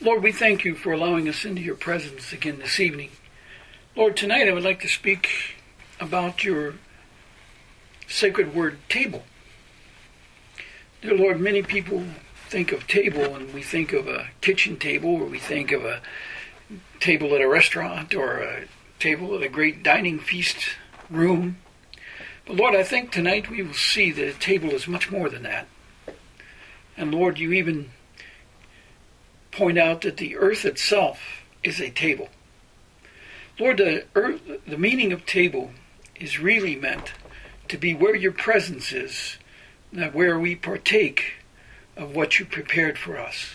Lord, we thank you for allowing us into your presence again this evening. Lord, tonight I would like to speak about your sacred word, table. Dear Lord, many people think of table and we think of a kitchen table, or we think of a table at a restaurant, or a table at a great dining feast room. But Lord, I think tonight we will see that a table is much more than that. And Lord, you even point out that the earth itself is a table. Lord, the meaning of table is really meant to be where your presence is, that where we partake of what you prepared for us.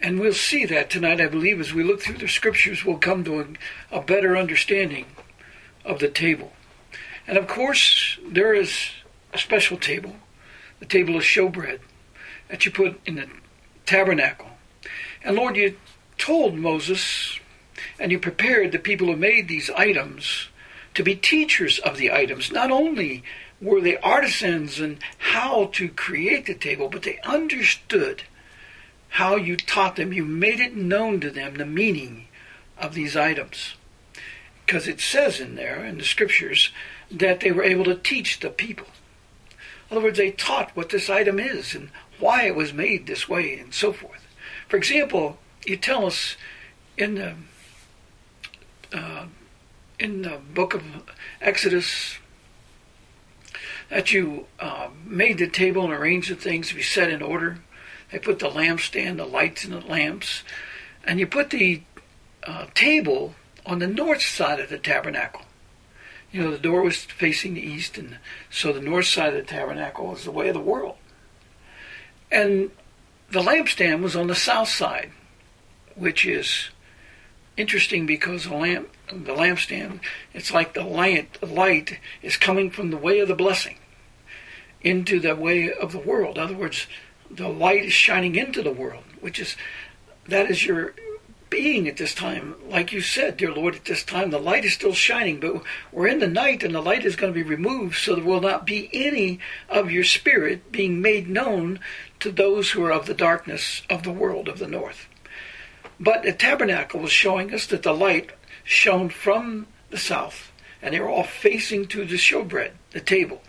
And we'll see that tonight, I believe, as we look through the scriptures, we'll come to a better understanding of the table. And of course, there is a special table. The table of showbread that you put in the tabernacle. And Lord, you told Moses, and you prepared the people who made these items to be teachers of the items. Not only were they artisans in how to create the table, but they understood how you taught them. You made it known to them the meaning of these items. Because it says in there, in the scriptures, that they were able to teach the people. In other words, they taught what this item is and why it was made this way and so forth. For example, you tell us in the book of Exodus that you made the table and arranged the things to be set in order. They put the lampstand, the lights in the lamps, and you put the table on the north side of the tabernacle. You know, the door was facing the east, and so the north side of the tabernacle is the way of the world. And the lampstand was on the south side, which is interesting because the lampstand, it's like the light is coming from the way of the blessing into the way of the world. In other words, the light is shining into the world, that is your being at this time. Like you said, dear Lord, at this time, the light is still shining, but we're in the night and the light is going to be removed, so there will not be any of your spirit being made known to those who are of the darkness of the world of the north. But the tabernacle was showing us that the light shone from the south, and they were all facing to the showbread, the table.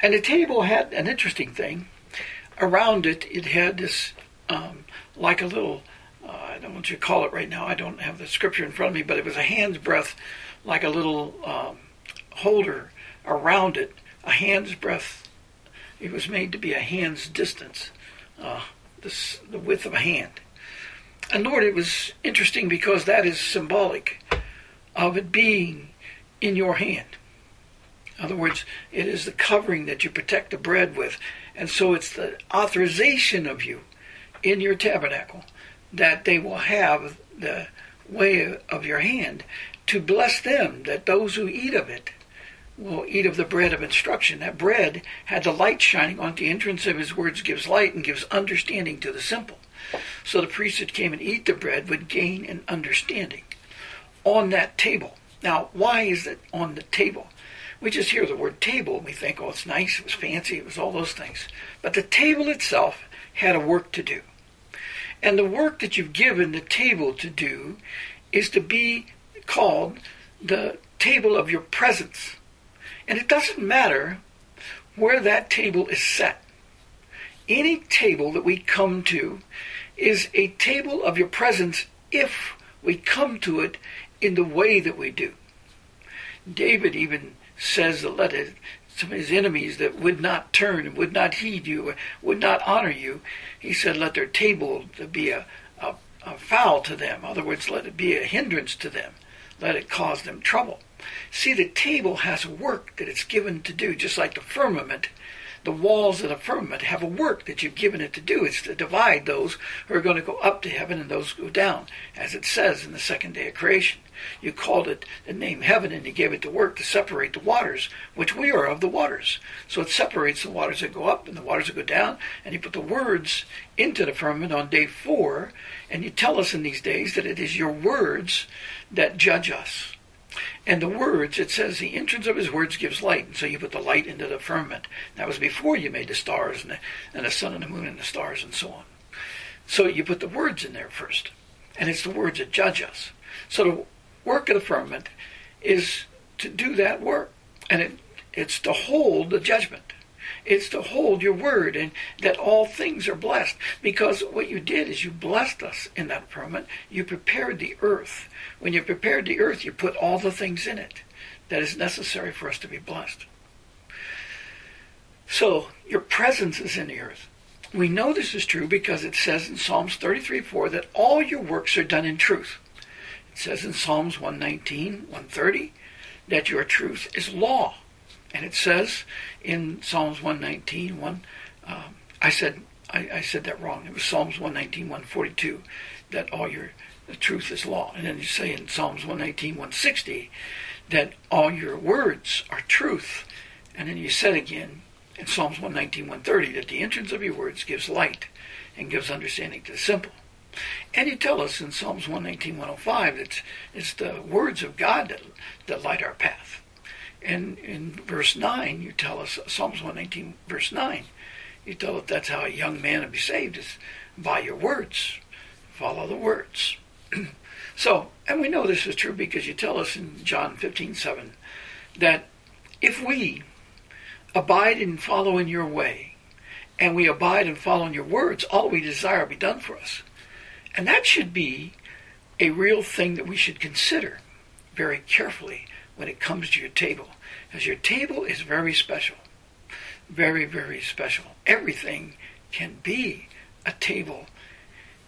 And the table had an interesting thing. Around it, it had this, like a little, I don't know what you call it right now, I don't have the scripture in front of me, but it was a hand's breadth, like a little holder around it, a hand's breadth. It was made to be a hand's distance, the width of a hand. And Lord, it was interesting because that is symbolic of it being in your hand. In other words, it is the covering that you protect the bread with. And so it's the authorization of you in your tabernacle that they will have the way of your hand to bless them, that those who eat of it will eat of the bread of instruction. That bread had the light shining on it. The entrance of his words gives light and gives understanding to the simple. So the priest that came and eat the bread would gain an understanding on that table. Now, why is it on the table? We just hear the word table and we think, oh, it's nice, it was fancy, it was all those things. But the table itself had a work to do. And the work that you've given the table to do is to be called the table of your presence. And it doesn't matter where that table is set. Any table that we come to is a table of your presence if we come to it in the way that we do. David even says that some of his enemies that would not turn and would not heed you, would not honor you, he said, let their table be a foul to them. In other words, let it be a hindrance to them. Let it cause them trouble. See, the table has work that it's given to do, just like the firmament the walls of the firmament have a work that you've given it to do. It's to divide those who are going to go up to heaven and those who go down, as it says in the second day of creation. You called it the name heaven, and you gave it to work to separate the waters, which we are of the waters. So it separates the waters that go up and the waters that go down, and you put the words into the firmament on day 4, and you tell us in these days that it is your words that judge us. And the words, it says, the entrance of his words gives light. And so you put the light into the firmament. That was before you made the stars and the sun and the moon and the stars and so on. So you put the words in there first. And it's the words that judge us. So the work of the firmament is to do that work. And it's to hold the judgment. It's to hold your word, and that all things are blessed. Because what you did is you blessed us in that firmament. You prepared the earth. When you prepared the earth, you put all the things in it that is necessary for us to be blessed. So your presence is in the earth. We know this is true because it says in Psalms 33:4 that all your works are done in truth. It says in Psalms 119, 130 that your truth is law. And it says in Psalms 119, I said that wrong. It was Psalms 119, 142, that all your truth is law. And then you say in Psalms 119, 160, that all your words are truth. And then you said again in Psalms 119, 130, that the entrance of your words gives light and gives understanding to the simple. And you tell us in Psalms 119, 105, that it's the words of God that light our path. And in verse 9, you tell us, Psalms 119, verse 9, you tell us that's how a young man will be saved, is by your words. Follow the words. So, and we know this is true because you tell us in John 15:7 that if we abide and follow in your way, and we abide and follow in your words, all we desire will be done for us. And that should be a real thing that we should consider very carefully when it comes to your table, as your table is very special, very, very special. Everything can be a table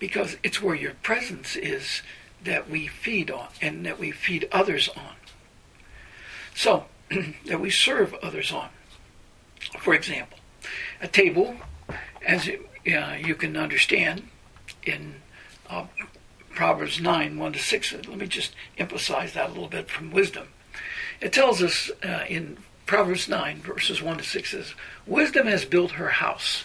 because it's where your presence is that we feed on and that we feed others on. So, that we serve others on. For example, a table, as you can understand in Proverbs 9, 1-6, let me just emphasize that a little bit from wisdom. It tells us in Proverbs 9, verses 1-6, says, wisdom has built her house.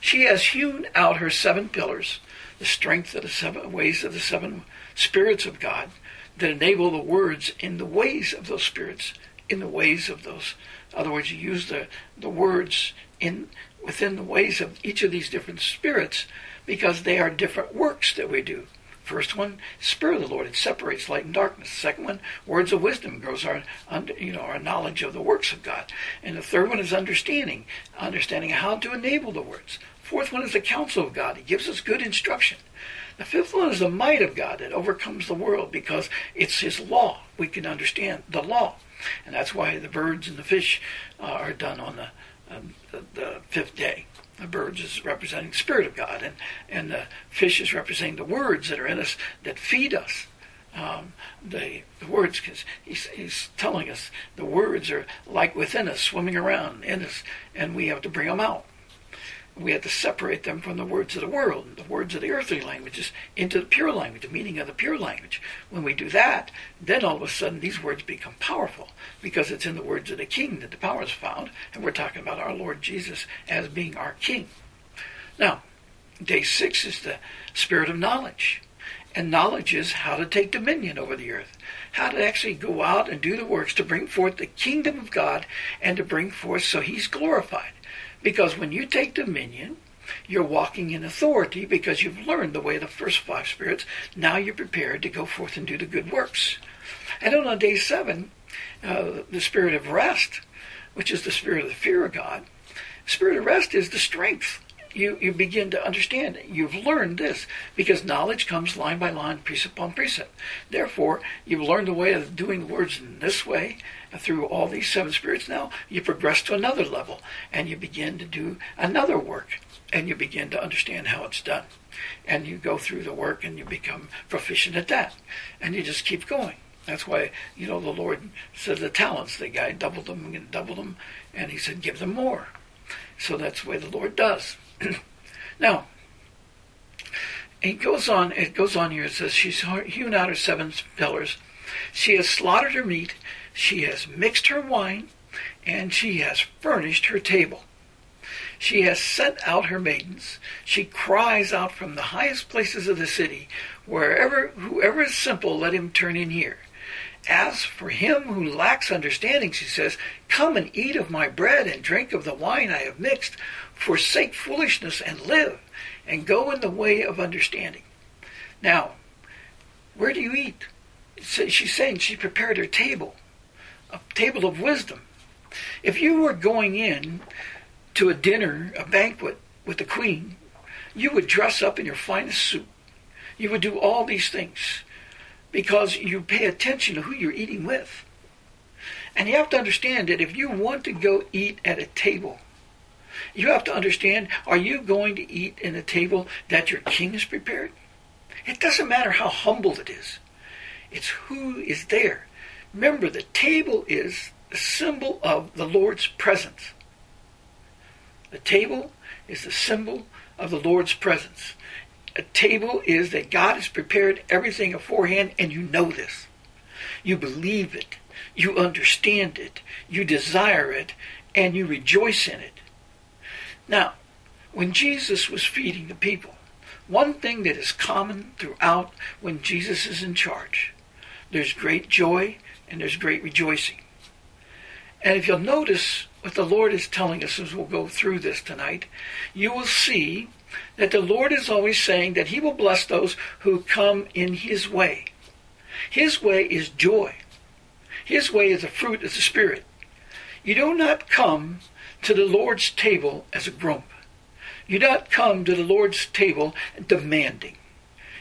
She has hewn out her 7 pillars, the strength of the 7 ways of the 7 spirits of God that enable the words in the ways of those spirits, in the ways of those. In other words, you use the words within the ways of each of these different spirits because they are different works that we do. First one, Spirit of the Lord, it separates light and darkness. The second one, words of wisdom, grows our knowledge of the works of God. And the third one is understanding how to enable the words. Fourth one is the counsel of God. It gives us good instruction. The fifth one is the might of God that overcomes the world because it's his law. We can understand the law. And that's why the birds and the fish are done on the 5th day. The birds is representing the Spirit of God, and the fish is representing the words that are in us that feed us. The words, because he's telling us the words are like within us, swimming around in us, and we have to bring them out. We have to separate them from the words of the world, and the words of the earthly languages, into the pure language, the meaning of the pure language. When we do that, then all of a sudden these words become powerful because it's in the words of the King that the power is found, and we're talking about our Lord Jesus as being our King. Now, day 6 is the spirit of knowledge, and knowledge is how to take dominion over the earth, how to actually go out and do the works to bring forth the kingdom of God and to bring forth so he's glorified. Because when you take dominion, you're walking in authority because you've learned the way of the first 5 spirits. Now you're prepared to go forth and do the good works. And then on day 7, the spirit of rest, which is the spirit of the fear of God. Spirit of rest is the strength. You begin to understand it. You've learned this because knowledge comes line by line, precept upon precept. Therefore, you've learned the way of doing words in this way. Through all these 7 spirits now, you progress to another level, and you begin to do another work, and you begin to understand how it's done. And you go through the work, and you become proficient at that, and you just keep going. That's why, the Lord said the talents, the guy doubled them and doubled them, and he said, give them more. So that's the way the Lord does. Now, it goes on here, it says, she's hewn out her 7 pillars. She has slaughtered her meat. She has mixed her wine. And she has furnished her table. She has sent out her maidens. She cries out from the highest places of the city, whoever is simple, let him turn in here. As for him who lacks understanding, she says, come and eat of my bread and drink of the wine I have mixed. Forsake foolishness and live, and go in the way of understanding. Now, where do you eat? She's saying she prepared her table, a table of wisdom. If you were going in to a dinner, a banquet with the queen, you would dress up in your finest suit. You would do all these things because you pay attention to who you're eating with. And you have to understand that if you want to go eat at a table, you have to understand, are you going to eat in a table that your king has prepared? It doesn't matter how humble it is. It's who is there. Remember, the table is the symbol of the Lord's presence. The table is the symbol of the Lord's presence. A table is that God has prepared everything beforehand, and you know this. You believe it. You understand it. You desire it, and you rejoice in it. Now, when Jesus was feeding the people, one thing that is common throughout when Jesus is in charge, there's great joy and there's great rejoicing. And if you'll notice what the Lord is telling us as we'll go through this tonight, you will see that the Lord is always saying that he will bless those who come in his way. His way is joy. His way is the fruit of the Spirit. You do not come to the Lord's table as a grump. You do not come to the Lord's table demanding.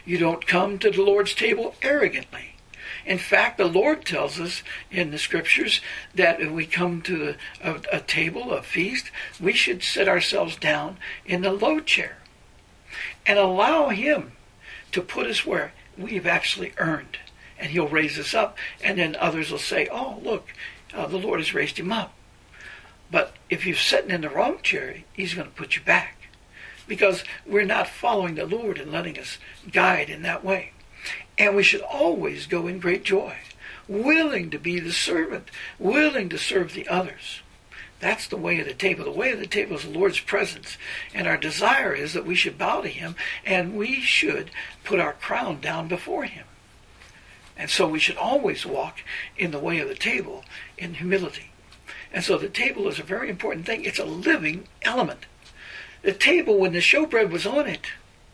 You don't come to the Lord's table arrogantly. In fact, the Lord tells us in the Scriptures that if we come to a table, a feast, we should sit ourselves down in the low chair and allow him to put us where we've actually earned. And he'll raise us up, and then others will say, oh, look, the Lord has raised him up. But if you're sitting in the wrong chair, he's going to put you back, because we're not following the Lord and letting us guide in that way. And we should always go in great joy, willing to be the servant, willing to serve the others. That's the way of the table. The way of the table is the Lord's presence. And our desire is that we should bow to him, and we should put our crown down before him. And so we should always walk in the way of the table in humility. And so the table is a very important thing. It's a living element. The table, when the showbread was on it,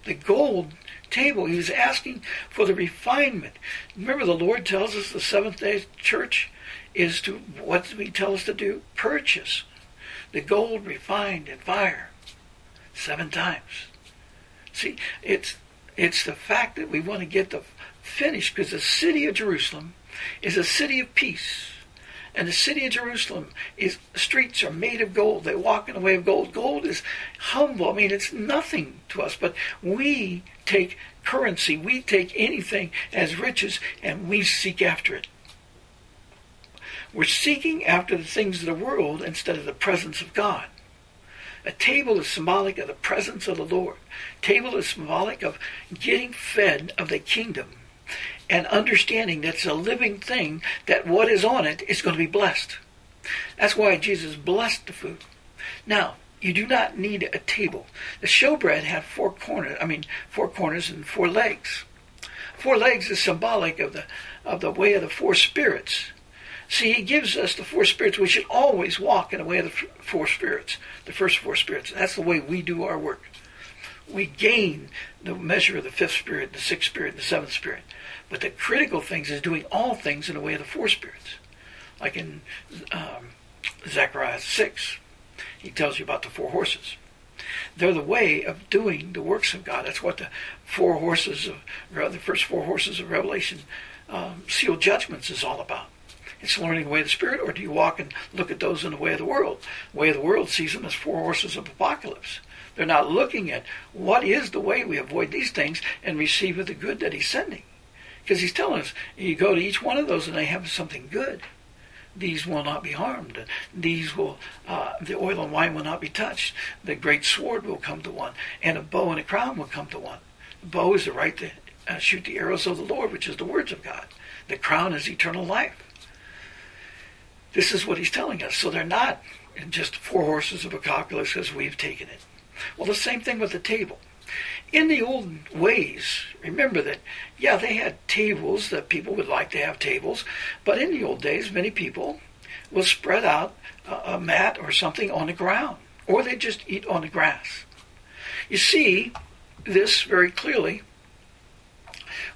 the gold table, he was asking for the refinement. Remember, the Lord tells us the seventh day church is to, what did he tell us to do? Purchase the gold refined in fire 7 times. See, it's the fact that we want to get the finished, because the city of Jerusalem is a city of peace. And the city of Jerusalem, streets are made of gold. They walk in the way of gold. Gold is humble. I mean, it's nothing to us, but we take currency. We take anything as riches, and we seek after it. We're seeking after the things of the world instead of the presence of God. A table is symbolic of the presence of the Lord. A table is symbolic of getting fed of the kingdom, and understanding that's a living thing, that what is on it is going to be blessed. That's why Jesus blessed the food. Now, you do not need a table. The showbread had 4 corners and 4 legs. 4 legs is symbolic of the way of the 4 spirits. See, he gives us the 4 spirits. We should always walk in the way of the 4 spirits, the first 4 spirits. That's the way we do our work. We gain the measure of the 5th spirit, the 6th spirit, the 7th spirit. But the critical things is doing all things in the way of the 4 spirits. Like in Zechariah 6, he tells you about the 4 horses. They're the way of doing the works of God. That's what the first 4 horses of Revelation, sealed judgments, is all about. It's learning the way of the Spirit, or do you walk and look at those in the way of the world? The way of the world sees them as 4 horses of apocalypse. They're not looking at what is the way we avoid these things and receive the good that he's sending. Because he's telling us, you go to each one of those and they have something good. These will not be harmed. These will, the oil and wine will not be touched. The great sword will come to one, and a bow and a crown will come to one. The bow is the right to shoot the arrows of the Lord, which is the words of God. The crown is eternal life. This is what he's telling us. So they're not just 4 horses of a calculus as we've taken it. Well, the same thing with the table. In the old ways, remember that, yeah, they had tables that people would like to have tables, but in the old days, many people will spread out a mat or something on the ground, or they just eat on the grass. You see this very clearly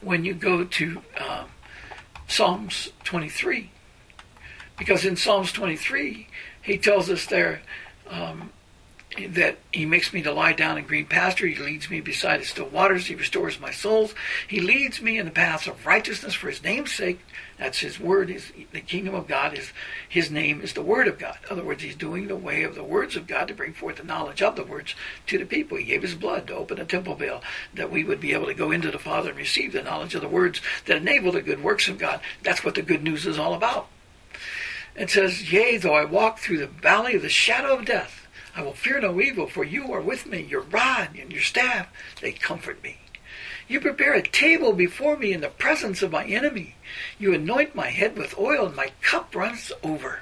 when you go to Psalms 23, because in Psalms 23, he tells us there that he makes me to lie down in green pasture. He leads me beside his still waters. He restores my soul. He leads me in the paths of righteousness for his name's sake. That's his word. Is the kingdom of God is his name is the word of God. In other words, he's doing the way of the words of God to bring forth the knowledge of the words to the people. He gave his blood to open a temple veil that we would be able to go into the Father and receive the knowledge of the words that enable the good works of God. That's what the good news is all about. It says, yea, though I walk through the valley of the shadow of death, I will fear no evil, for you are with me. Your rod and your staff, they comfort me. You prepare a table before me in the presence of my enemy. You anoint my head with oil, and my cup runs over.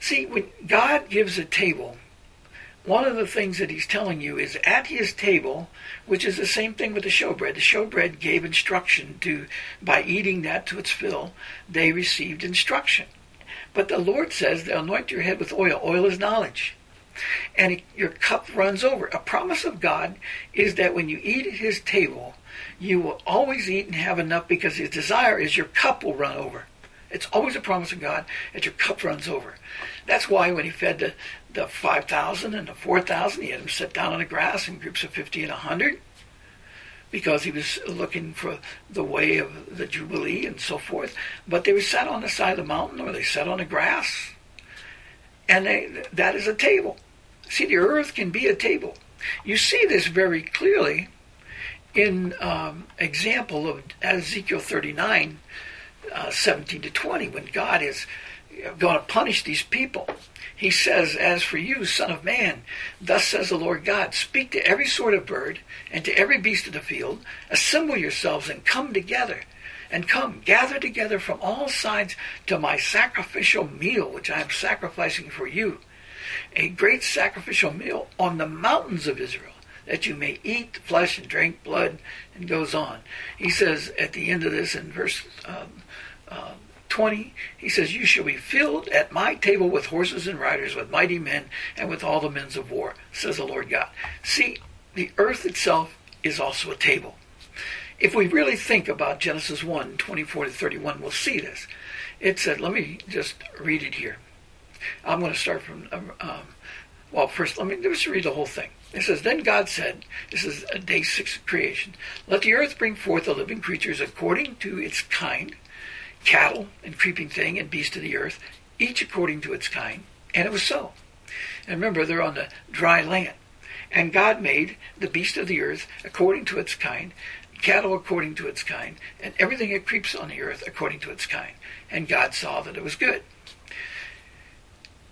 See, when God gives a table, one of the things that he's telling you is at his table, which is the same thing with the showbread. The showbread gave instruction to, by eating that to its fill, they received instruction. But the Lord says, they anoint your head with oil. Oil is knowledge. And your cup runs over. A promise of God is that when you eat at his table, you will always eat and have enough, because his desire is your cup will run over. It's always a promise of God that your cup runs over. That's why when he fed the 5,000 and the 4,000, he had them sit down on the grass in groups of 50 and 100, because he was looking for the way of the Jubilee and so forth. But they were sat on the side of the mountain, or they sat on the grass. And that is a table. See, the earth can be a table. You see this very clearly in example of Ezekiel 39, 17 to 20, when God is going to punish these people. He says, as for you, son of man, thus says the Lord God, speak to every sort of bird and to every beast of the field, assemble yourselves and come together, and come, gather together from all sides to my sacrificial meal, which I am sacrificing for you, a great sacrificial meal on the mountains of Israel, that you may eat flesh and drink blood, and goes on. He says at the end of this in verse 20, he says, you shall be filled at my table with horses and riders, with mighty men, and with all the men of war, says the Lord God. See, the earth itself is also a table. If we really think about Genesis 1, 24 to 31, we'll see this. It said, let me just read it here. I'm going to start from, well, first, let me just read the whole thing. It says, then God said, this is day 6 of creation, let the earth bring forth the living creatures according to its kind, cattle and creeping thing and beast of the earth, each according to its kind. And it was so. And remember, they're on the dry land. And God made the beast of the earth according to its kind, cattle according to its kind, and everything that creeps on the earth according to its kind. And God saw that it was good.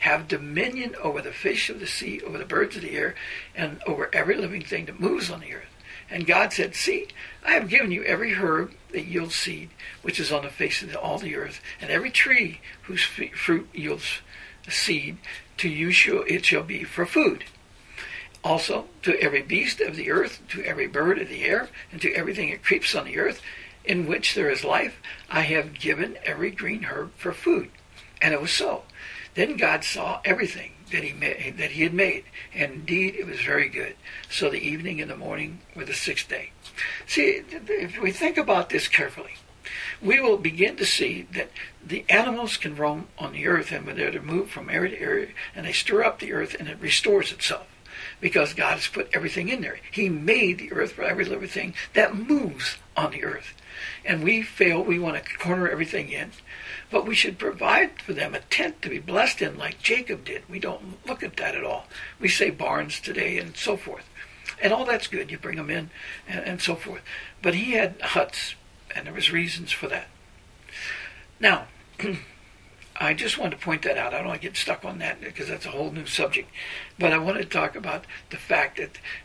have dominion over the fish of the sea, over the birds of the air, and over every living thing that moves on the earth. And God said, see, I have given you every herb that yields seed, which is on the face of all the earth, and every tree whose fruit yields seed, to you it shall be for food. Also, to every beast of the earth, to every bird of the air, and to everything that creeps on the earth, in which there is life, I have given every green herb for food. And it was so. Then God saw everything that he had made, and indeed it was very good. So the evening and the morning were the 6th day. See, if we think about this carefully, we will begin to see that the animals can roam on the earth, and when they're moved from area to area, and they stir up the earth, and it restores itself, because God has put everything in there. He made the earth for every living thing that moves on the earth. And we fail, we want to corner everything in, but we should provide for them a tent to be blessed in like Jacob did. We don't look at that at all. We say barns today and so forth. And all that's good, you bring them in and so forth. But he had huts, and there was reasons for that. Now, I just wanted to point that out. I don't want to get stuck on that because that's a whole new subject. But I want to talk about the fact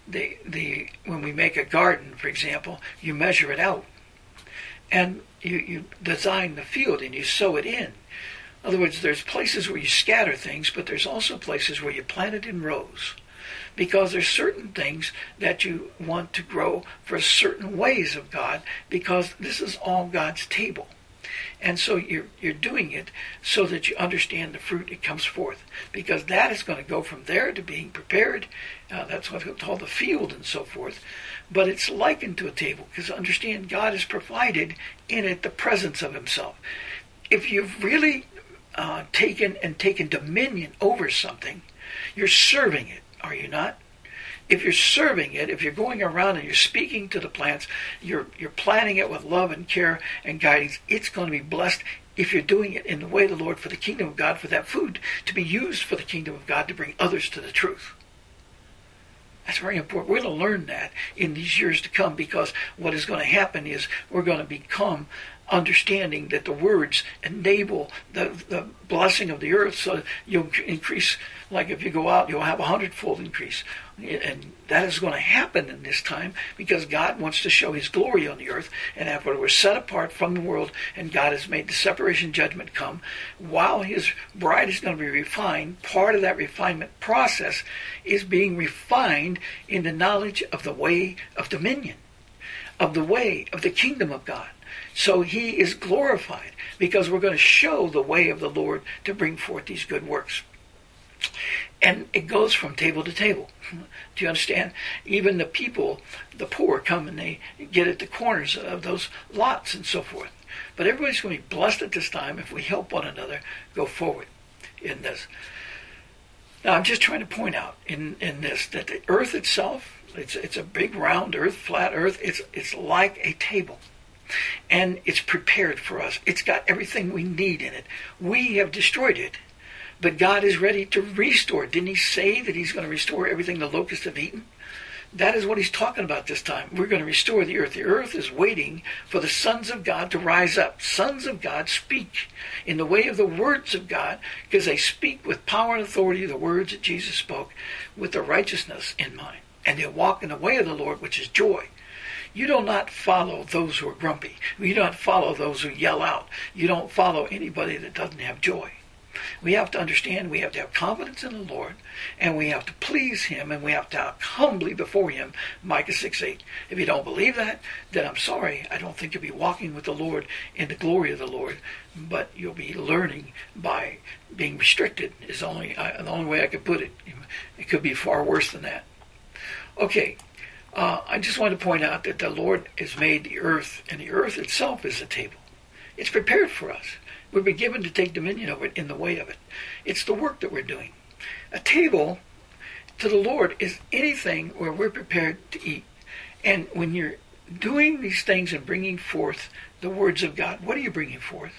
that when we make a garden, for example, you measure it out. And you design the field and you sow it in. In other words, there's places where you scatter things, but there's also places where you plant it in rows. Because there's certain things that you want to grow for certain ways of God, because this is all God's table. And so you're doing it so that you understand the fruit that comes forth, because that is going to go from there to being prepared. That's what we call the field and so forth. But it's likened to a table, because understand God has provided in it the presence of himself. If you've really taken dominion over something, you're serving it, are you not? If you're serving it, if you're going around and you're speaking to the plants, you're planting it with love and care and guidance, it's going to be blessed if you're doing it in the way of the Lord for the kingdom of God, for that food to be used for the kingdom of God to bring others to the truth. That's very important. We're going to learn that in these years to come, because what is going to happen is we're going to become understanding that the words enable the blessing of the earth, so you'll increase. Like if you go out, you'll have 100-fold increase. And that is going to happen in this time, because God wants to show his glory on the earth. And after we're set apart from the world and God has made the separation judgment come, while his bride is going to be refined, part of that refinement process is being refined in the knowledge of the way of dominion, of the way of the kingdom of God. So he is glorified, because we're going to show the way of the Lord to bring forth these good works. And it goes from table to table. Do you understand? Even the people, the poor, come and they get at the corners of those lots and so forth. But everybody's going to be blessed at this time if we help one another go forward in this. Now, I'm just trying to point out in this that the earth itself, it's a big round earth, flat earth. It's like a table. And it's prepared for us. It's got everything we need in it. We have destroyed it, but God is ready to restore. Didn't he say that he's going to restore everything the locusts have eaten? That is what he's talking about this time. We're going to restore the earth. The earth is waiting for the sons of God to rise up. Sons of God speak in the way of the words of God, because they speak with power and authority the words that Jesus spoke with the righteousness in mind. And they walk in the way of the Lord, which is joy. You do not follow those who are grumpy. You don't follow those who yell out. You don't follow anybody that doesn't have joy. We have to understand, we have to have confidence in the Lord, and we have to please him, and we have to humbly before him, Micah 6:8. If you don't believe that, then I'm sorry. I don't think you'll be walking with the Lord in the glory of the Lord, but you'll be learning by being restricted is the only way I could put it. It could be far worse than that. Okay. I just want to point out that the Lord has made the earth, and the earth itself is a table. It's prepared for us. We've been given to take dominion over it in the way of it. It's the work that we're doing. A table to the Lord is anything where we're prepared to eat. And when you're doing these things and bringing forth the words of God, what are you bringing forth?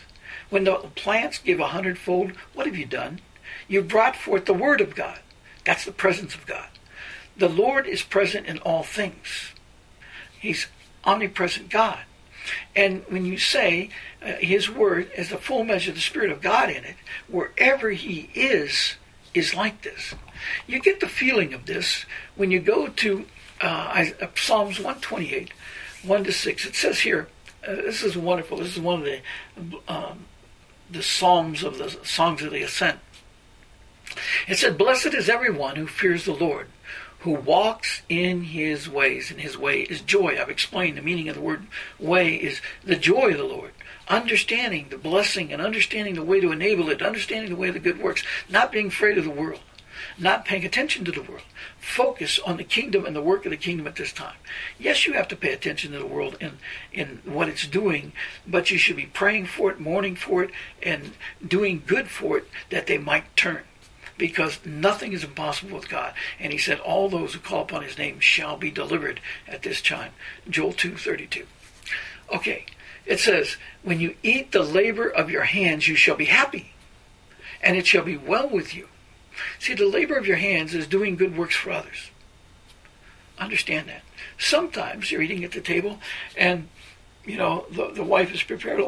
When the plants give 100-fold, what have you done? You brought forth the word of God. That's the presence of God. The Lord is present in all things. He's omnipresent God. And when you say his word as the full measure of the Spirit of God in it, wherever he is like this. You get the feeling of this when you go to Psalms 128, 1-6. It says here, this is wonderful. This is one of the Psalms of the Songs of the Ascent. It said, "Blessed is everyone who fears the Lord, who walks in his ways," and his way is joy. I've explained the meaning of the word way is the joy of the Lord. Understanding the blessing and understanding the way to enable it, understanding the way of the good works, not being afraid of the world. not paying attention to the world. Focus on the kingdom and the work of the kingdom at this time. Yes, you have to pay attention to the world and what it's doing, but you should be praying for it, mourning for it, and doing good for it that they might turn. Because nothing is impossible with God. And he said, all those who call upon his name shall be delivered at this time. Joel 2:32. Okay, it says, when you eat the labor of your hands, you shall be happy, and it shall be well with you. See, the labor of your hands is doing good works for others. Understand that. Sometimes you're eating at the table, and, you know, the wife has prepared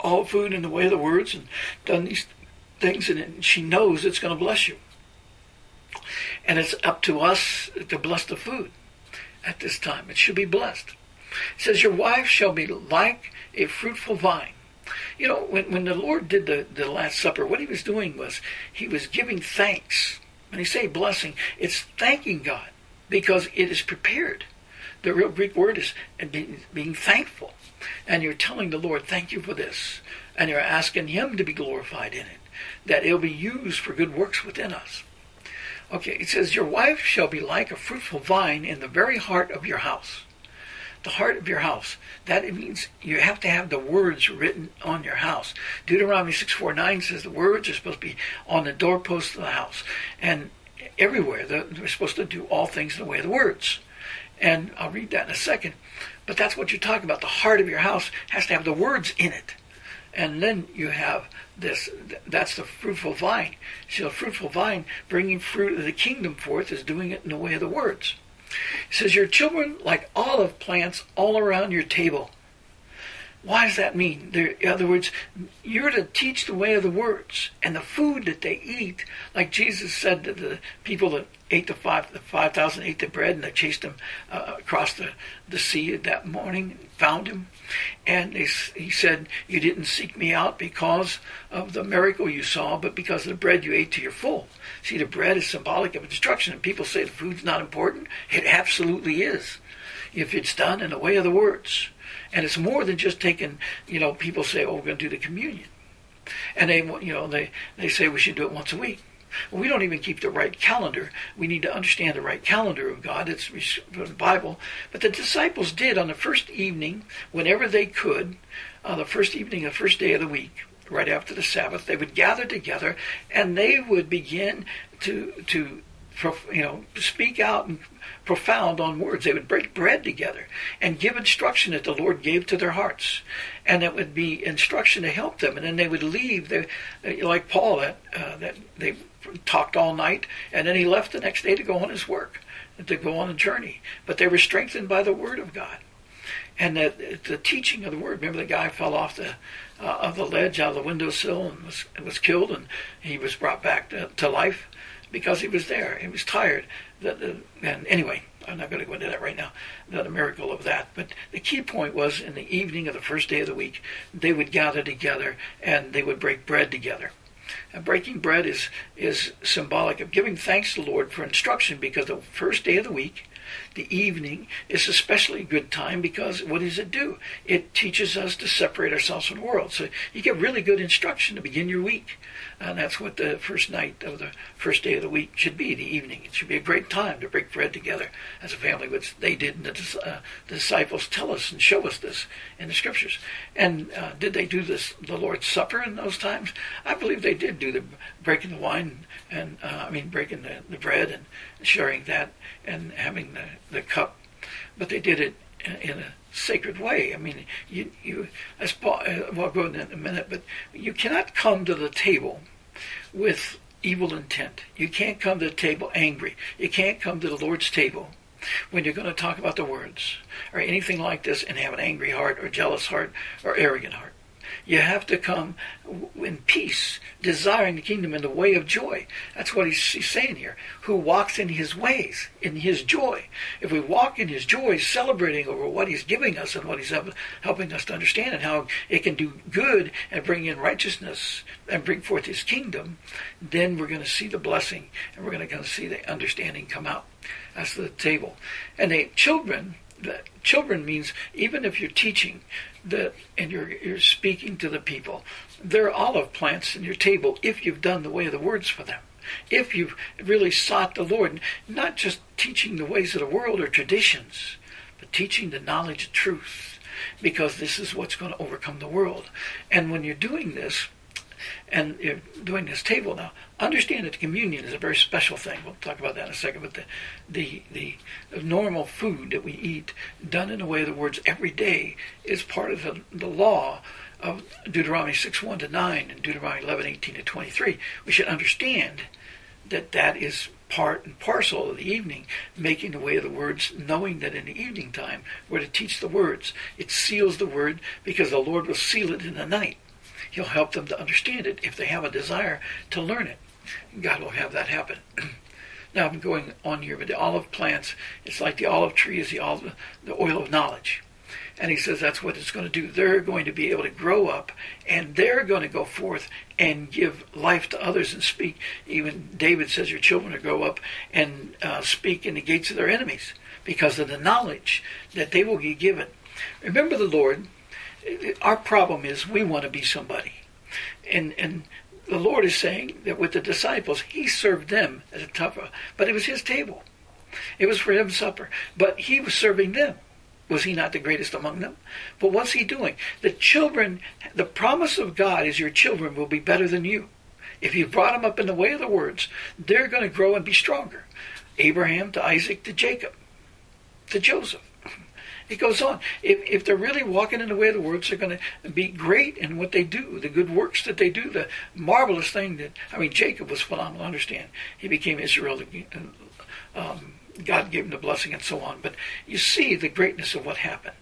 all food in the way of the words and done these things, and she knows it's going to bless you. And it's up to us to bless the food at this time. It should be blessed. It says, your wife shall be like a fruitful vine. You know, when the Lord did the Last Supper, what he was doing was he was giving thanks. When he say blessing, it's thanking God because it is prepared. The real Greek word is being thankful. And you're telling the Lord, thank you for this. And you're asking him to be glorified in it, that it'll be used for good works within us. Okay, it says, your wife shall be like a fruitful vine in the very heart of your house. The heart of your house. That it means you have to have the words written on your house. Deuteronomy 6:4-9 says the words are supposed to be on the doorpost of the house. And everywhere, they're supposed to do all things in the way of the words. And I'll read that in a second. But that's what you're talking about. The heart of your house has to have the words in it. And then you have this, that's the fruitful vine. So the fruitful vine, bringing fruit of the kingdom forth, is doing it in the way of the words. It says, your children like olive plants all around your table. Why does that mean? In other words, you're to teach the way of the words and the food that they eat. Like Jesus said to the people that ate the 5,000 ate the bread and they chased him across the sea that morning and found him. And he said, you didn't seek me out because of the miracle you saw, but because of the bread you ate till you're full. See, the bread is symbolic of instruction. And people say the food's not important. It absolutely is, if it's done in the way of the words. And it's more than just taking, you know, people say, oh, we're going to do the communion. And they, you know, they say we should do it once a week. Well, we don't even keep the right calendar. We need to understand the right calendar of God. It's from the Bible. But the disciples did on the first evening, whenever they could, on the first evening, the first day of the week, right after the Sabbath, they would gather together and they would begin to you know, speak out and profound on words. They would break bread together and give instruction that the Lord gave to their hearts. And it would be instruction to help them. And then they would leave. They, like Paul, that they talked all night, and then he left the next day to go on his work, to go on a journey. But they were strengthened by the Word of God. And the teaching of the Word. Remember the guy fell off the ledge out of the windowsill and was killed, and he was brought back to life. Because he was there, he was tired. And anyway, I'm not going to go into that right now, not a miracle of that. But the key point was in the evening of the first day of the week, they would gather together and they would break bread together. And breaking bread is symbolic of giving thanks to the Lord for instruction, because the first day of the week, the evening, is especially a good time because what does it do? It teaches us to separate ourselves from the world. So you get really good instruction to begin your week. And that's what the first night of the first day of the week should be, the evening. It should be a great time to break bread together as a family, which they did, and the disciples tell us and show us this in the Scriptures. And did they do this, the Lord's Supper, in those times? I believe they did do the breaking the wine, and breaking the bread and sharing that and having the cup. But they did it in a sacred way. I mean, you as Paul, we'll go into that in a minute, but you cannot come to the table with evil intent. You can't come to the table angry. You can't come to the Lord's table when you're going to talk about the words or anything like this and have an angry heart or jealous heart or arrogant heart. You have to come in peace, desiring the kingdom in the way of joy. That's what he's saying here. Who walks in his ways, in his joy. If we walk in his joy, celebrating over what he's giving us and what he's helping us to understand and how it can do good and bring in righteousness and bring forth his kingdom, then we're going to see the blessing and we're going to see the understanding come out. That's the table. And the children means even if you're teaching and you're speaking to the people, they're olive plants in your table if you've done the way of the words for them. if you've really sought the Lord, not just teaching the ways of the world or traditions, but teaching the knowledge of truth, because this is what's going to overcome the world. And when you're doing this, and you're doing this table now, understand that communion is a very special thing. We'll talk about that in a second, but the normal food that we eat, done in the way of the words every day, is part of the law of Deuteronomy 6:1-9 and Deuteronomy 11:18-23. We should understand that that is part and parcel of the evening, making the way of the words, knowing that in the evening time we're to teach the words. It seals the word because the Lord will seal it in the night. He'll help them to understand it if they have a desire to learn it. God will have that happen. Now I'm going on here, but the olive plants, it's like the olive tree is the oil of knowledge. And he says that's what it's going to do. They're going to be able to grow up, and they're going to go forth and give life to others and speak. Even David says your children will grow up and speak in the gates of their enemies because of the knowledge that they will be given. Remember the Lord. Our problem is we want to be somebody. And the Lord is saying that with the disciples, he served them at a table, but it was his table. It was for him supper, but he was serving them. Was he not the greatest among them? But what's he doing? The promise of God is your children will be better than you. If you brought them up in the way of the words, they're going to grow and be stronger. Abraham to Isaac to Jacob to Joseph. It goes on. If they're really walking in the way of the words, they're going to be great in what they do, the good works that they do, the marvelous thing that, Jacob was phenomenal, understand. He became Israel, God gave him the blessing and so on. But you see the greatness of what happened.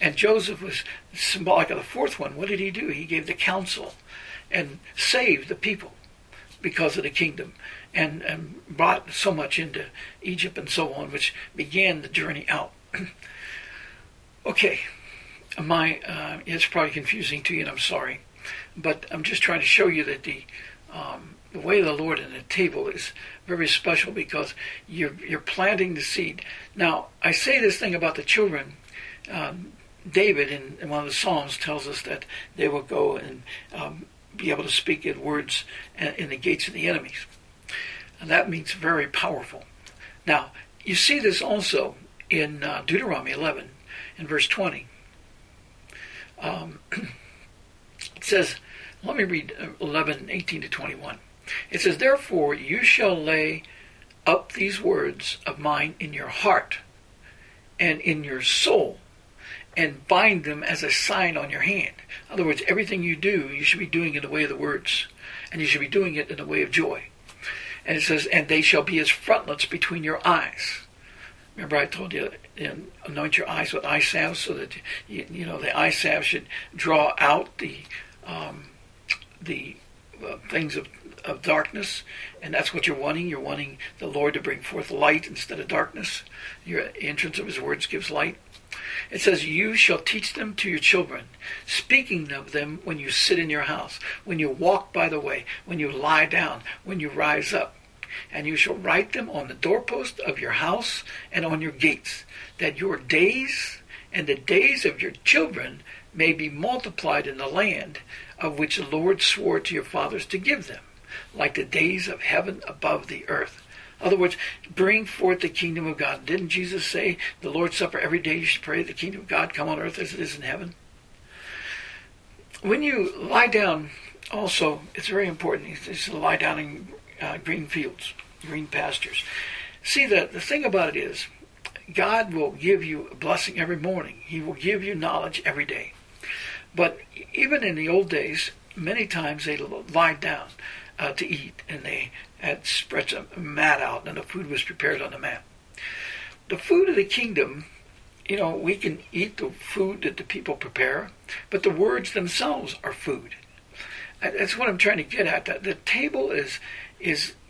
And Joseph was symbolic of the fourth one. What did he do? He gave the counsel and saved the people because of the kingdom and brought so much into Egypt and so on, which began the journey out. Okay, it's probably confusing to you, and I'm sorry, but I'm just trying to show you that the way of the Lord in the table is very special because you're planting the seed. Now, I say this thing about the children. David in one of the Psalms tells us that they will go and be able to speak in words in the gates of the enemies, and that means very powerful. Now, you see this also in Deuteronomy 11. In verse 20, it says, let me read 11:18-21. It says, therefore you shall lay up these words of mine in your heart and in your soul, and bind them as a sign on your hand. In other words, everything you do, you should be doing in the way of the words, and you should be doing it in the way of joy. And it says, and they shall be as frontlets between your eyes. Remember I told you, anoint your eyes with eye salve so that, the eye salve should draw out the things of darkness. And that's what you're wanting. You're wanting the Lord to bring forth light instead of darkness. Your entrance of his words gives light. It says, you shall teach them to your children, speaking of them when you sit in your house, when you walk by the way, when you lie down, when you rise up. And you shall write them on the doorpost of your house and on your gates, that your days and the days of your children may be multiplied in the land of which the Lord swore to your fathers to give them, like the days of heaven above the earth. In other words, bring forth the kingdom of God. Didn't Jesus say the Lord's Supper every day you should pray, the kingdom of God come on earth as it is in heaven? When you lie down, also, it's very important to lie down and green fields, green pastures. See, the thing about it is God will give you a blessing every morning. He will give you knowledge every day. But even in the old days, many times they lied down to eat, and they had spread a mat out, and the food was prepared on the mat. The food of the kingdom, we can eat the food that the people prepare, but the words themselves are food. That's what I'm trying to get at. The table is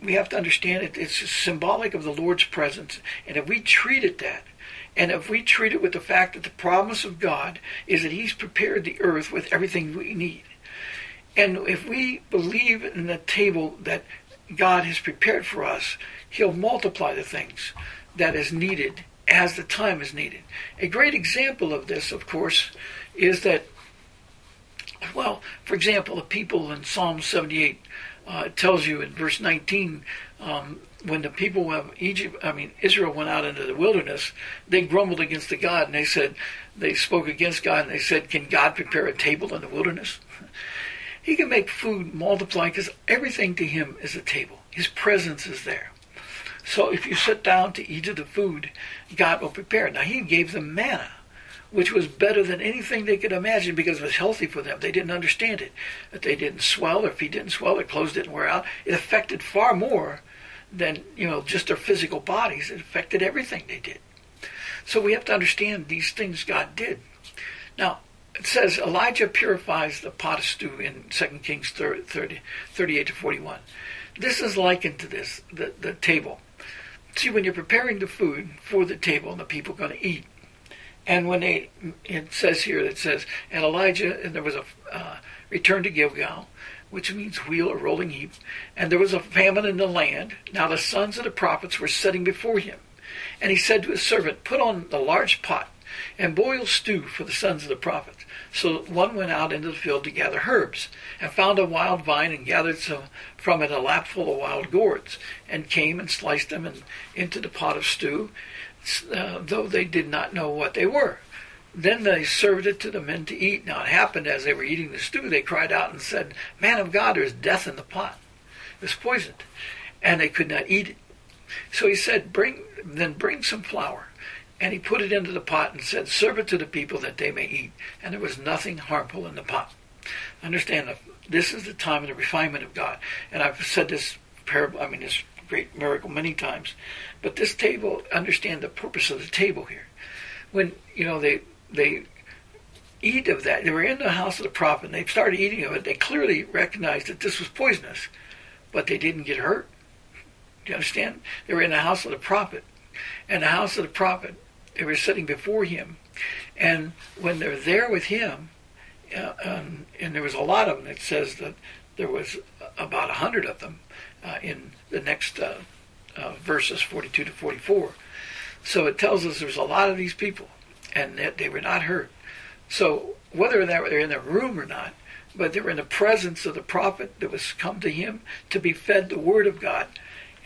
we have to understand it. It's symbolic of the Lord's presence. And if we treat it that, and if we treat it with the fact that the promise of God is that he's prepared the earth with everything we need. And if we believe in the table that God has prepared for us, he'll multiply the things that is needed as the time is needed. A great example of this, of course, is that, for example, the people in Psalm 78 It tells you in verse 19, when the people of Israel went out into the wilderness, they grumbled against the God, and they spoke against God, and they said, "Can God prepare a table in the wilderness? He can make food multiply, because everything to him is a table. His presence is there. So if you sit down to eat of the food, God will prepare." Now, he gave them manna, which was better than anything they could imagine because it was healthy for them. They didn't understand it. If they didn't swell, their feet didn't swell, their clothes didn't wear out. It affected far more than, just their physical bodies. It affected everything they did. So we have to understand these things God did. Now, it says Elijah purifies the pot of stew in 2 Kings 38 to 41. This is likened to this, the table. See, when you're preparing the food for the table and the people are going to eat, and when it says, and Elijah, and there was a return to Gilgal, which means wheel or rolling heap, and there was a famine in the land. Now the sons of the prophets were sitting before him. And he said to his servant, "Put on the large pot and boil stew for the sons of the prophets." So one went out into the field to gather herbs, and found a wild vine, and gathered some from it a lapful of wild gourds, and came and sliced them into the pot of stew, though they did not know what they were. Then they served it to the men to eat. Now it happened as they were eating the stew, they cried out and said, "Man of God, there is death in the pot. It was poisoned." And they could not eat it. So he said, Then bring some flour. And he put it into the pot and said, "Serve it to the people that they may eat." And there was nothing harmful in the pot. Understand, this is the time of the refinement of God. And I've said this parable, this great miracle many times. But this table, understand the purpose of the table here. When, they eat of that, they were in the house of the prophet, and they started eating of it. They clearly recognized that this was poisonous, but they didn't get hurt. Do you understand? They were in the house of the prophet. And the house of the prophet, they were sitting before him. And when they're there with him, and there was a lot of them, it says that there was about 100 of them in the next verses 42 to 44. So it tells us there's a lot of these people, and that they were not hurt. So whether they were in the room or not, but they were in the presence of the prophet that was come to him to be fed the word of God,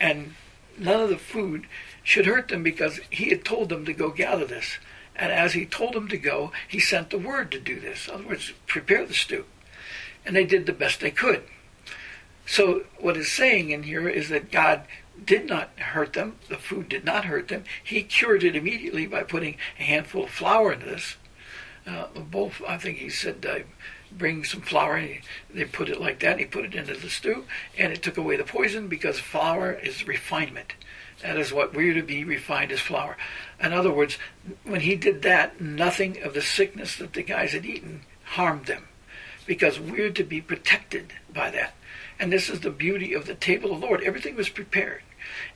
and none of the food should hurt them because he had told them to go gather this. And as he told them to go, he sent the word to do this. In other words, prepare the stew. And they did the best they could. So what it's saying in here is that God did not hurt them. The food did not hurt them. He cured it immediately by putting a handful of flour into this. I think he said, bring some flour, and they put it like that, and he put it into the stew, and it took away the poison because flour is refinement. That is what we're to be refined as flour. In other words, when he did that, nothing of the sickness that the guys had eaten harmed them because we're to be protected by that. And this is the beauty of the table of the Lord. Everything was prepared,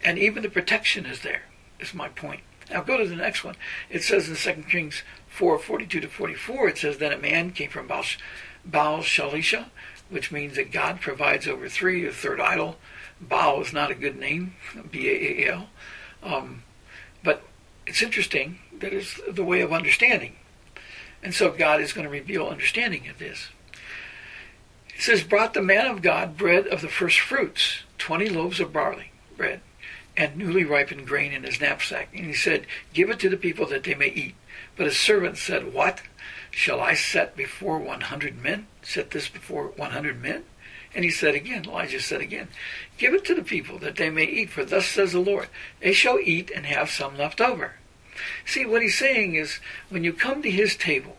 and even the protection is there, is my point. Now go to the next one. It says in 2 Kings 4:42 to 44, it says, "Then a man came from Baal-Shalisha, which means that God provides over three, the third idol. Baal is not a good name, B-A-A-L. But it's interesting that it's the way of understanding. And so God is going to reveal understanding of this. It says, "Brought the man of God bread of the first fruits, 20 loaves of barley bread, and newly ripened grain in his knapsack. And he said, 'Give it to the people that they may eat.' But his servant said, 'What? Shall I set before 100 men? Set this before 100 men?' And he said again, Elijah said again, 'Give it to the people that they may eat, for thus says the Lord, they shall eat and have some left over.'" See, what he's saying is, when you come to his table,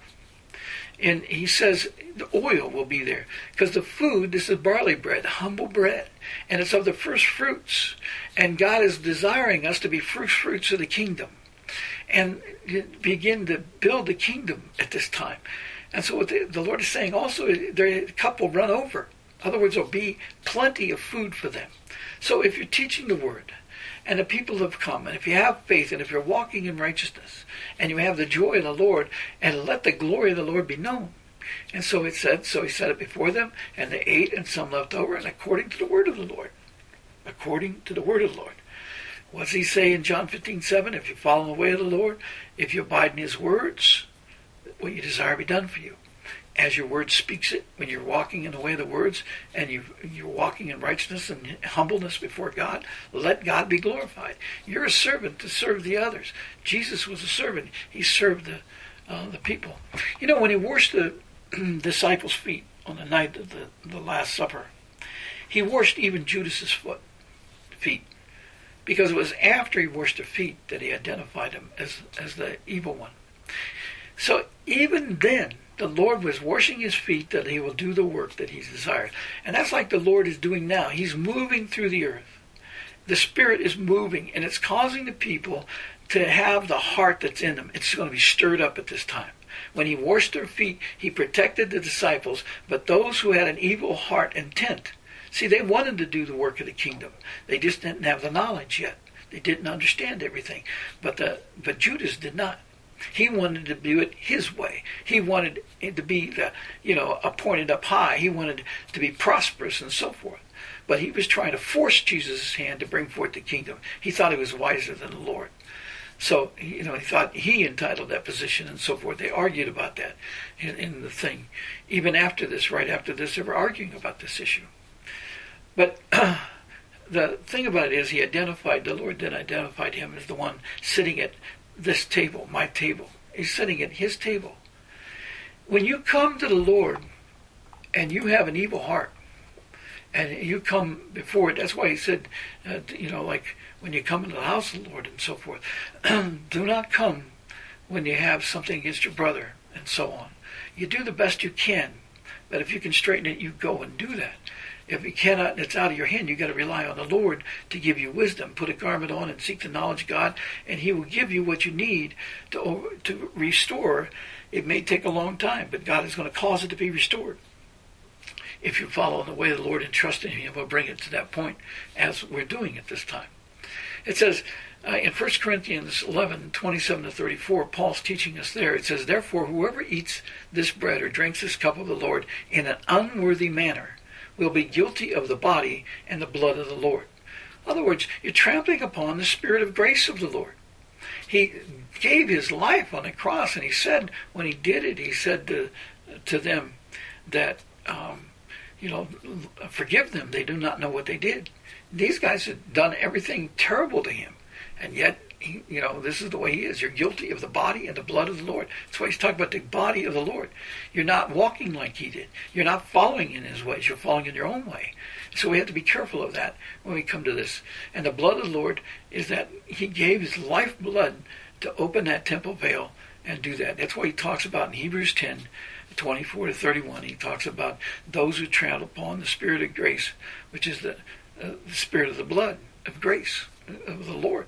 and he says the oil will be there, because the food, this is barley bread, humble bread, and it's of the first fruits. And God is desiring us to be first fruits of the kingdom and begin to build the kingdom at this time. And so what the Lord is saying also, the cup will run over. In other words, there will be plenty of food for them. So if you're teaching the word, and the people have come, and if you have faith, and if you're walking in righteousness, and you have the joy of the Lord, and let the glory of the Lord be known. And so it said, so he set it before them, and they ate, and some left over, and according to the word of the Lord. According to the word of the Lord. What does he say in John 15:7? If you follow the way of the Lord, if you abide in his words, what you desire will be done for you. as your word speaks it, when you're walking in the way of the words, and you're walking in righteousness and humbleness before God, let God be glorified. You're a servant to serve the others. Jesus was a servant. He served the people. You know, when he washed the disciples' feet on the night of the Last Supper, he washed even Judas's feet, because it was after he washed their feet that he identified him as the evil one. So even then, the Lord was washing his feet that he will do the work that he desired. And that's like the Lord is doing now. He's moving through the earth. The Spirit is moving, and it's causing the people to have the heart that's in them. It's going to be stirred up at this time. When he washed their feet, he protected the disciples, but those who had an evil heart intent, see, they wanted to do the work of the kingdom. They just didn't have the knowledge yet. They didn't understand everything. But Judas did not. He wanted to do it his way. He wanted it to be appointed up high. He wanted to be prosperous and so forth. But he was trying to force Jesus' hand to bring forth the kingdom. He thought he was wiser than the Lord. So, he thought he entitled that position and so forth. They argued about that in the thing. Even after this, right after this, they were arguing about this issue. But the thing about it is the Lord then identified him as the one sitting at this table, my table. He's sitting at his table. When you come to the Lord and you have an evil heart, and you come before it, that's why he said, like when you come into the house of the Lord and so forth, do not come when you have something against your brother and so on. You do the best you can, but if you can straighten it, you go and do that. If you cannot, it's out of your hand. You've got to rely on the Lord to give you wisdom. Put a garment on and seek the knowledge of God, and he will give you what you need to restore. It may take a long time, but God is going to cause it to be restored. If you follow in the way of the Lord and trust in him, we'll bring it to that point as we're doing at this time. It says in 1 Corinthians 11, 27 to 34, Paul's teaching us there. It says, therefore, whoever eats this bread or drinks this cup of the Lord in an unworthy manner will be guilty of the body and the blood of the Lord. In other words, you're trampling upon the spirit of grace of the Lord. He gave his life on the cross, and he said, when he did it, he said to them that, forgive them, they do not know what they did. These guys had done everything terrible to him, and yet, this is the way he is. You're guilty of the body and the blood of the Lord. That's why he's talking about the body of the Lord. You're not walking like he did. You're not following in his ways. You're following in your own way. So we have to be careful of that when we come to this. And the blood of the Lord is that he gave his life blood to open that temple veil and do that. That's why he talks about in Hebrews 10, 24 to 31, he talks about those who trample upon the spirit of grace, which is the spirit of the blood of grace of the Lord.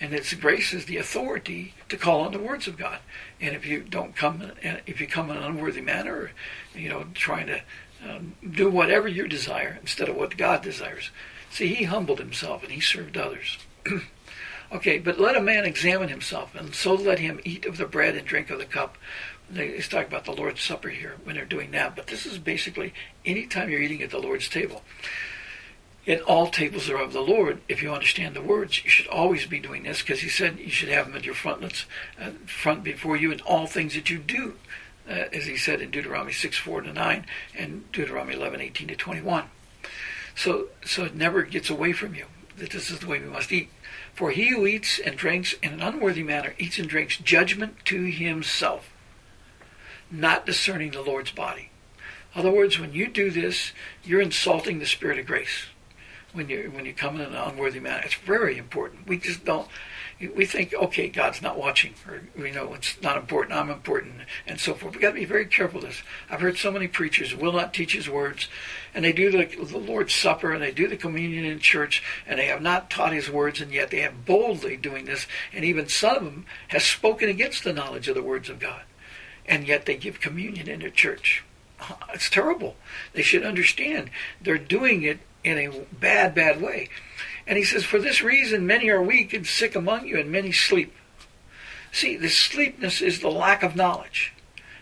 And its grace is the authority to call on the words of God. And if you come in an unworthy manner, trying to do whatever you desire instead of what God desires. See, he humbled himself and he served others. Okay, but let a man examine himself, and so let him eat of the bread and drink of the cup. He's talking about the Lord's Supper here when they're doing that. But this is basically any time you're eating at the Lord's table. And all tables are of the Lord. If you understand the words, you should always be doing this, because he said you should have them at your front before you in all things that you do, as he said in Deuteronomy 6, 4 to 9 and Deuteronomy 11, 18 to 21. So it never gets away from you that this is the way we must eat. For he who eats and drinks in an unworthy manner eats and drinks judgment to himself, not discerning the Lord's body. In other words, when you do this, you're insulting the Spirit of grace. When you come in an unworthy manner, it's very important. We just don't. We think, okay, God's not watching, or it's not important. I'm important, and so forth. We got to be very careful of this. I've heard so many preachers will not teach His words, and they do the Lord's Supper and they do the communion in church, and they have not taught His words, and yet they have boldly doing this. And even some of them has spoken against the knowledge of the words of God, and yet they give communion in their church. It's terrible. They should understand they're doing it in a bad, bad way. And he says, for this reason many are weak and sick among you, and many sleep. See, the sleepness is the lack of knowledge.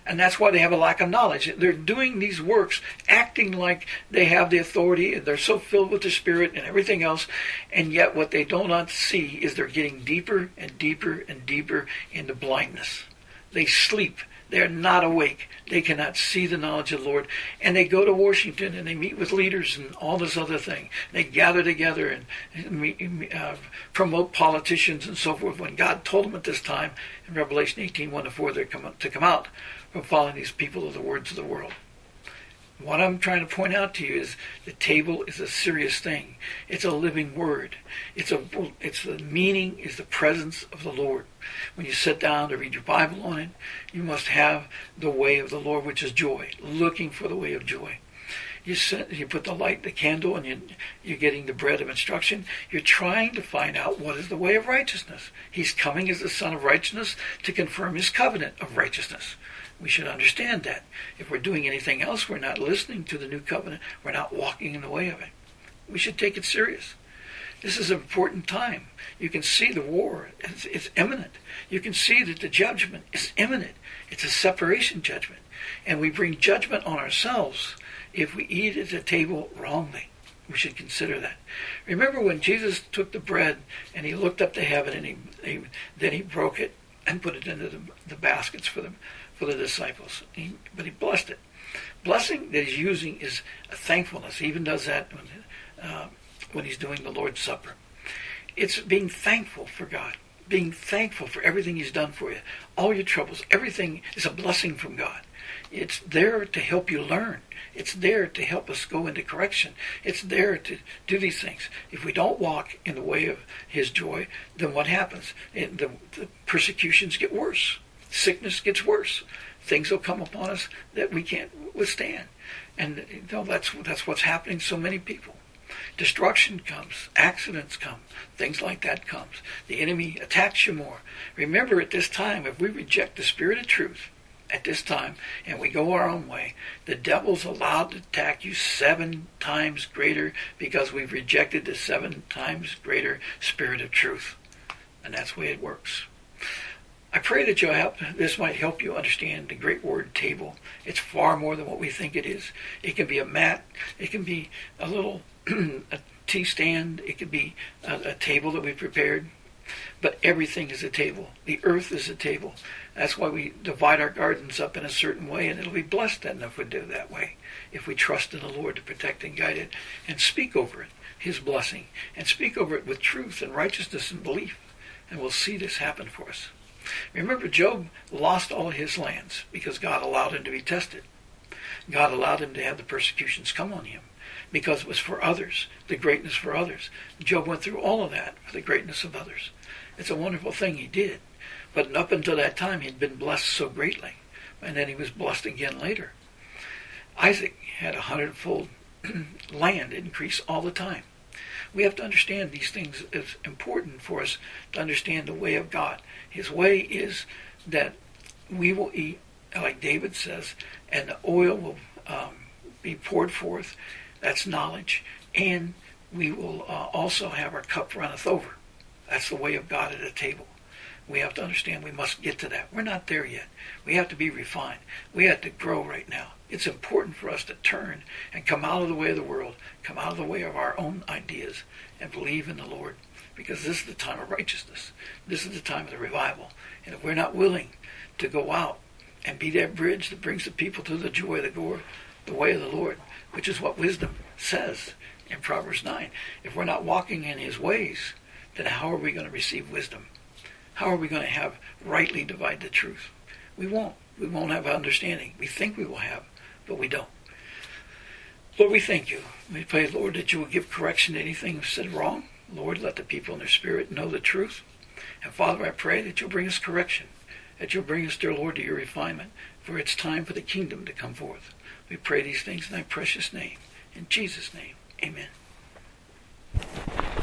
And that's why they have a lack of knowledge. They're doing these works, acting like they have the authority, and they're so filled with the Spirit and everything else, and yet what they do not see is they're getting deeper and deeper and deeper into blindness. They sleep. They're not awake. They cannot see the knowledge of the Lord. And they go to Washington and they meet with leaders and all this other thing. They gather together and promote politicians and so forth. When God told them at this time, in Revelation 18:1-4, they're to come out from following these people of the words of the world. What I'm trying to point out to you is the table is a serious thing. It's a living word. It's the meaning is the presence of the Lord. When you sit down to read your Bible on it, you must have the way of the Lord, which is joy, looking for the way of joy. You put the candle, and you're getting the bread of instruction. You're trying to find out what is the way of righteousness. He's coming as the Son of Righteousness to confirm his covenant of righteousness. We should understand that. If we're doing anything else, we're not listening to the new covenant. We're not walking in the way of it. We should take it serious. This is an important time. You can see the war. It's imminent. You can see that the judgment is imminent. It's a separation judgment. And we bring judgment on ourselves if we eat at the table wrongly. We should consider that. Remember when Jesus took the bread and he looked up to heaven and then he broke it and put it into the baskets for the disciples. But he blessed it. Blessing that he's using is a thankfulness. He even does that when he's doing the Lord's Supper. It's being thankful for God, being thankful for everything he's done for you, all your troubles. Everything is a blessing from God. It's there to help you learn. It's there to help us go into correction. It's there to do these things. If we don't walk in the way of his joy, then what happens? The persecutions get worse. Sickness gets worse. Things will come upon us that we can't withstand. And you know, that's what's happening to so many people. Destruction comes. Accidents come. Things like that comes. The enemy attacks you more. Remember, at this time, if we reject the spirit of truth, at this time, and we go our own way, the devil's allowed to attack you 7 times greater because we've rejected the 7 times greater spirit of truth. And that's the way it works. I pray that this might help you understand the great word table. It's far more than what we think it is. It can be a mat. It can be a little a tea stand. It could be a table that we've prepared. But everything is a table. The earth is a table. That's why we divide our gardens up in a certain way, and it'll be blessed then if we do that way, if we trust in the Lord to protect and guide it and speak over it, his blessing, and speak over it with truth and righteousness and belief, and we'll see this happen for us. Remember, Job lost all his lands because God allowed him to be tested. God allowed him to have the persecutions come on him, because it was for others, the greatness for others. Job went through all of that for the greatness of others. It's a wonderful thing he did. But up until that time, he'd been blessed so greatly. And then he was blessed again later. Isaac had 100-fold land increase all the time. We have to understand these things. It's important for us to understand the way of God. His way is that we will eat, like David says, and the oil will be poured forth. That's knowledge. And we will also have our cup runneth over. That's the way of God at a table. We have to understand we must get to that. We're not there yet. We have to be refined. We have to grow right now. It's important for us to turn and come out of the way of the world, come out of the way of our own ideas, and believe in the Lord, because this is the time of righteousness. This is the time of the revival. And if we're not willing to go out and be that bridge that brings the people to the joy of the way of the Lord, which is what wisdom says in Proverbs 9. If we're not walking in his ways, then how are we going to receive wisdom? How are we going to have rightly divide the truth? We won't. We won't have understanding. We think we will have, but we don't. Lord, we thank you. We pray, Lord, that you will give correction to anything said wrong. Lord, let the people in their spirit know the truth. And Father, I pray that you'll bring us correction, that you'll bring us, dear Lord, to your refinement, for it's time for the kingdom to come forth. We pray these things in thy precious name. In Jesus' name, amen.